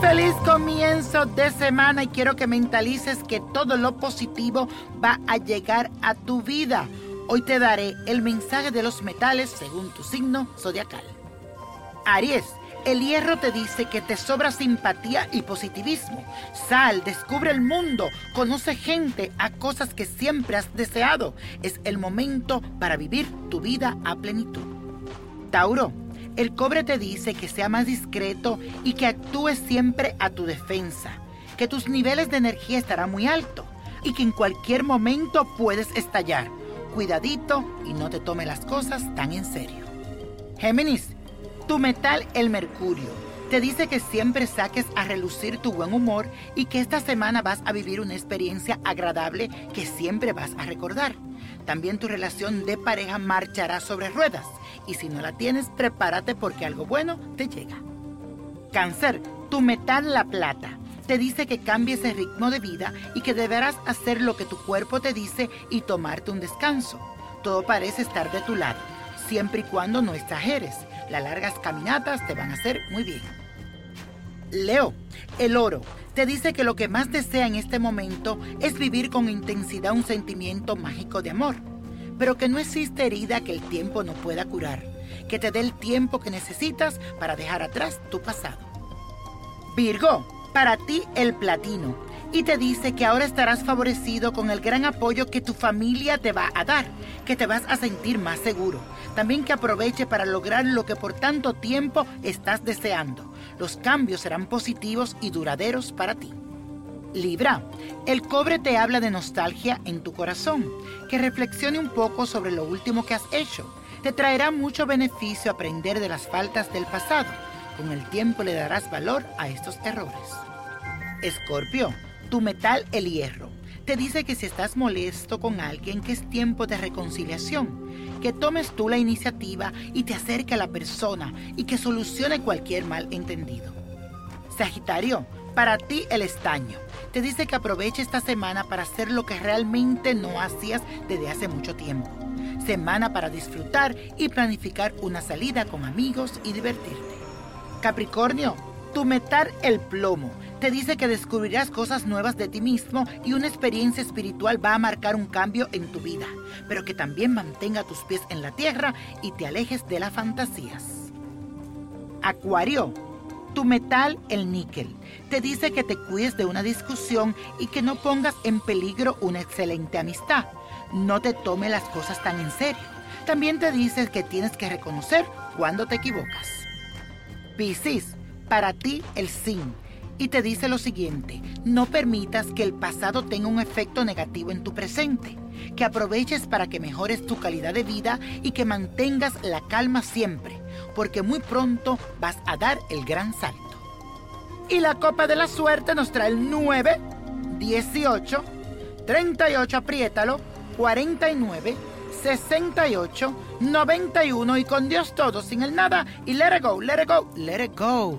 feliz comienzo de semana y quiero que mentalices que todo lo positivo va a llegar a tu vida. Hoy te daré el mensaje de los metales según tu signo zodiacal. Aries, el hierro te dice que te sobra simpatía y positivismo. Sal, descubre el mundo, conoce gente, a cosas que siempre has deseado. Es el momento para vivir tu vida a plenitud. Tauro, el cobre te dice que sea más discreto y que actúes siempre a tu defensa, que tus niveles de energía estarán muy altos y que en cualquier momento puedes estallar. Cuidadito y no te tome las cosas tan en serio. Géminis, tu metal, el mercurio, te dice que siempre saques a relucir tu buen humor y que esta semana vas a vivir una experiencia agradable que siempre vas a recordar. También tu relación de pareja marchará sobre ruedas. Y si no la tienes, prepárate porque algo bueno te llega. Cáncer, tu metal, la plata, te dice que cambies el ritmo de vida y que deberás hacer lo que tu cuerpo te dice y tomarte un descanso. Todo parece estar de tu lado, siempre y cuando no exageres. Las largas caminatas te van a hacer muy bien. Leo, el oro, te dice que lo que más desea en este momento es vivir con intensidad un sentimiento mágico de amor, pero que no existe herida que el tiempo no pueda curar, que te dé el tiempo que necesitas para dejar atrás tu pasado. Virgo, para ti el platino, y te dice que ahora estarás favorecido con el gran apoyo que tu familia te va a dar, que te vas a sentir más seguro. También que aproveche para lograr lo que por tanto tiempo estás deseando. Los cambios serán positivos y duraderos para ti. Libra, el cobre te habla de nostalgia en tu corazón, que reflexione un poco sobre lo último que has hecho. Te traerá mucho beneficio aprender de las faltas del pasado. Con el tiempo le darás valor a estos errores. Escorpio, tu metal, el hierro, te dice que si estás molesto con alguien, que es tiempo de reconciliación, que tomes tú la iniciativa y te acerque a la persona y que solucione cualquier malentendido. Sagitario, para ti el estaño, te dice que aproveche esta semana para hacer lo que realmente no hacías desde hace mucho tiempo. Semana para disfrutar y planificar una salida con amigos y divertirte. Capricornio, tu metal, el plomo, te dice que descubrirás cosas nuevas de ti mismo y una experiencia espiritual va a marcar un cambio en tu vida, pero que también mantenga tus pies en la tierra y te alejes de las fantasías. Acuario, tu metal, el níquel, te dice que te cuides de una discusión y que no pongas en peligro una excelente amistad. No te tome las cosas tan en serio. También te dice que tienes que reconocer cuando te equivocas. Piscis, para ti el zinc, y te dice lo siguiente: no permitas que el pasado tenga un efecto negativo en tu presente, que aproveches para que mejores tu calidad de vida y que mantengas la calma siempre, porque muy pronto vas a dar el gran salto. Y la copa de la suerte nos trae el 9, 18, 38, apriétalo, 49, 68, 91 y con Dios todo, sin el nada y let it go, let it go, let it go.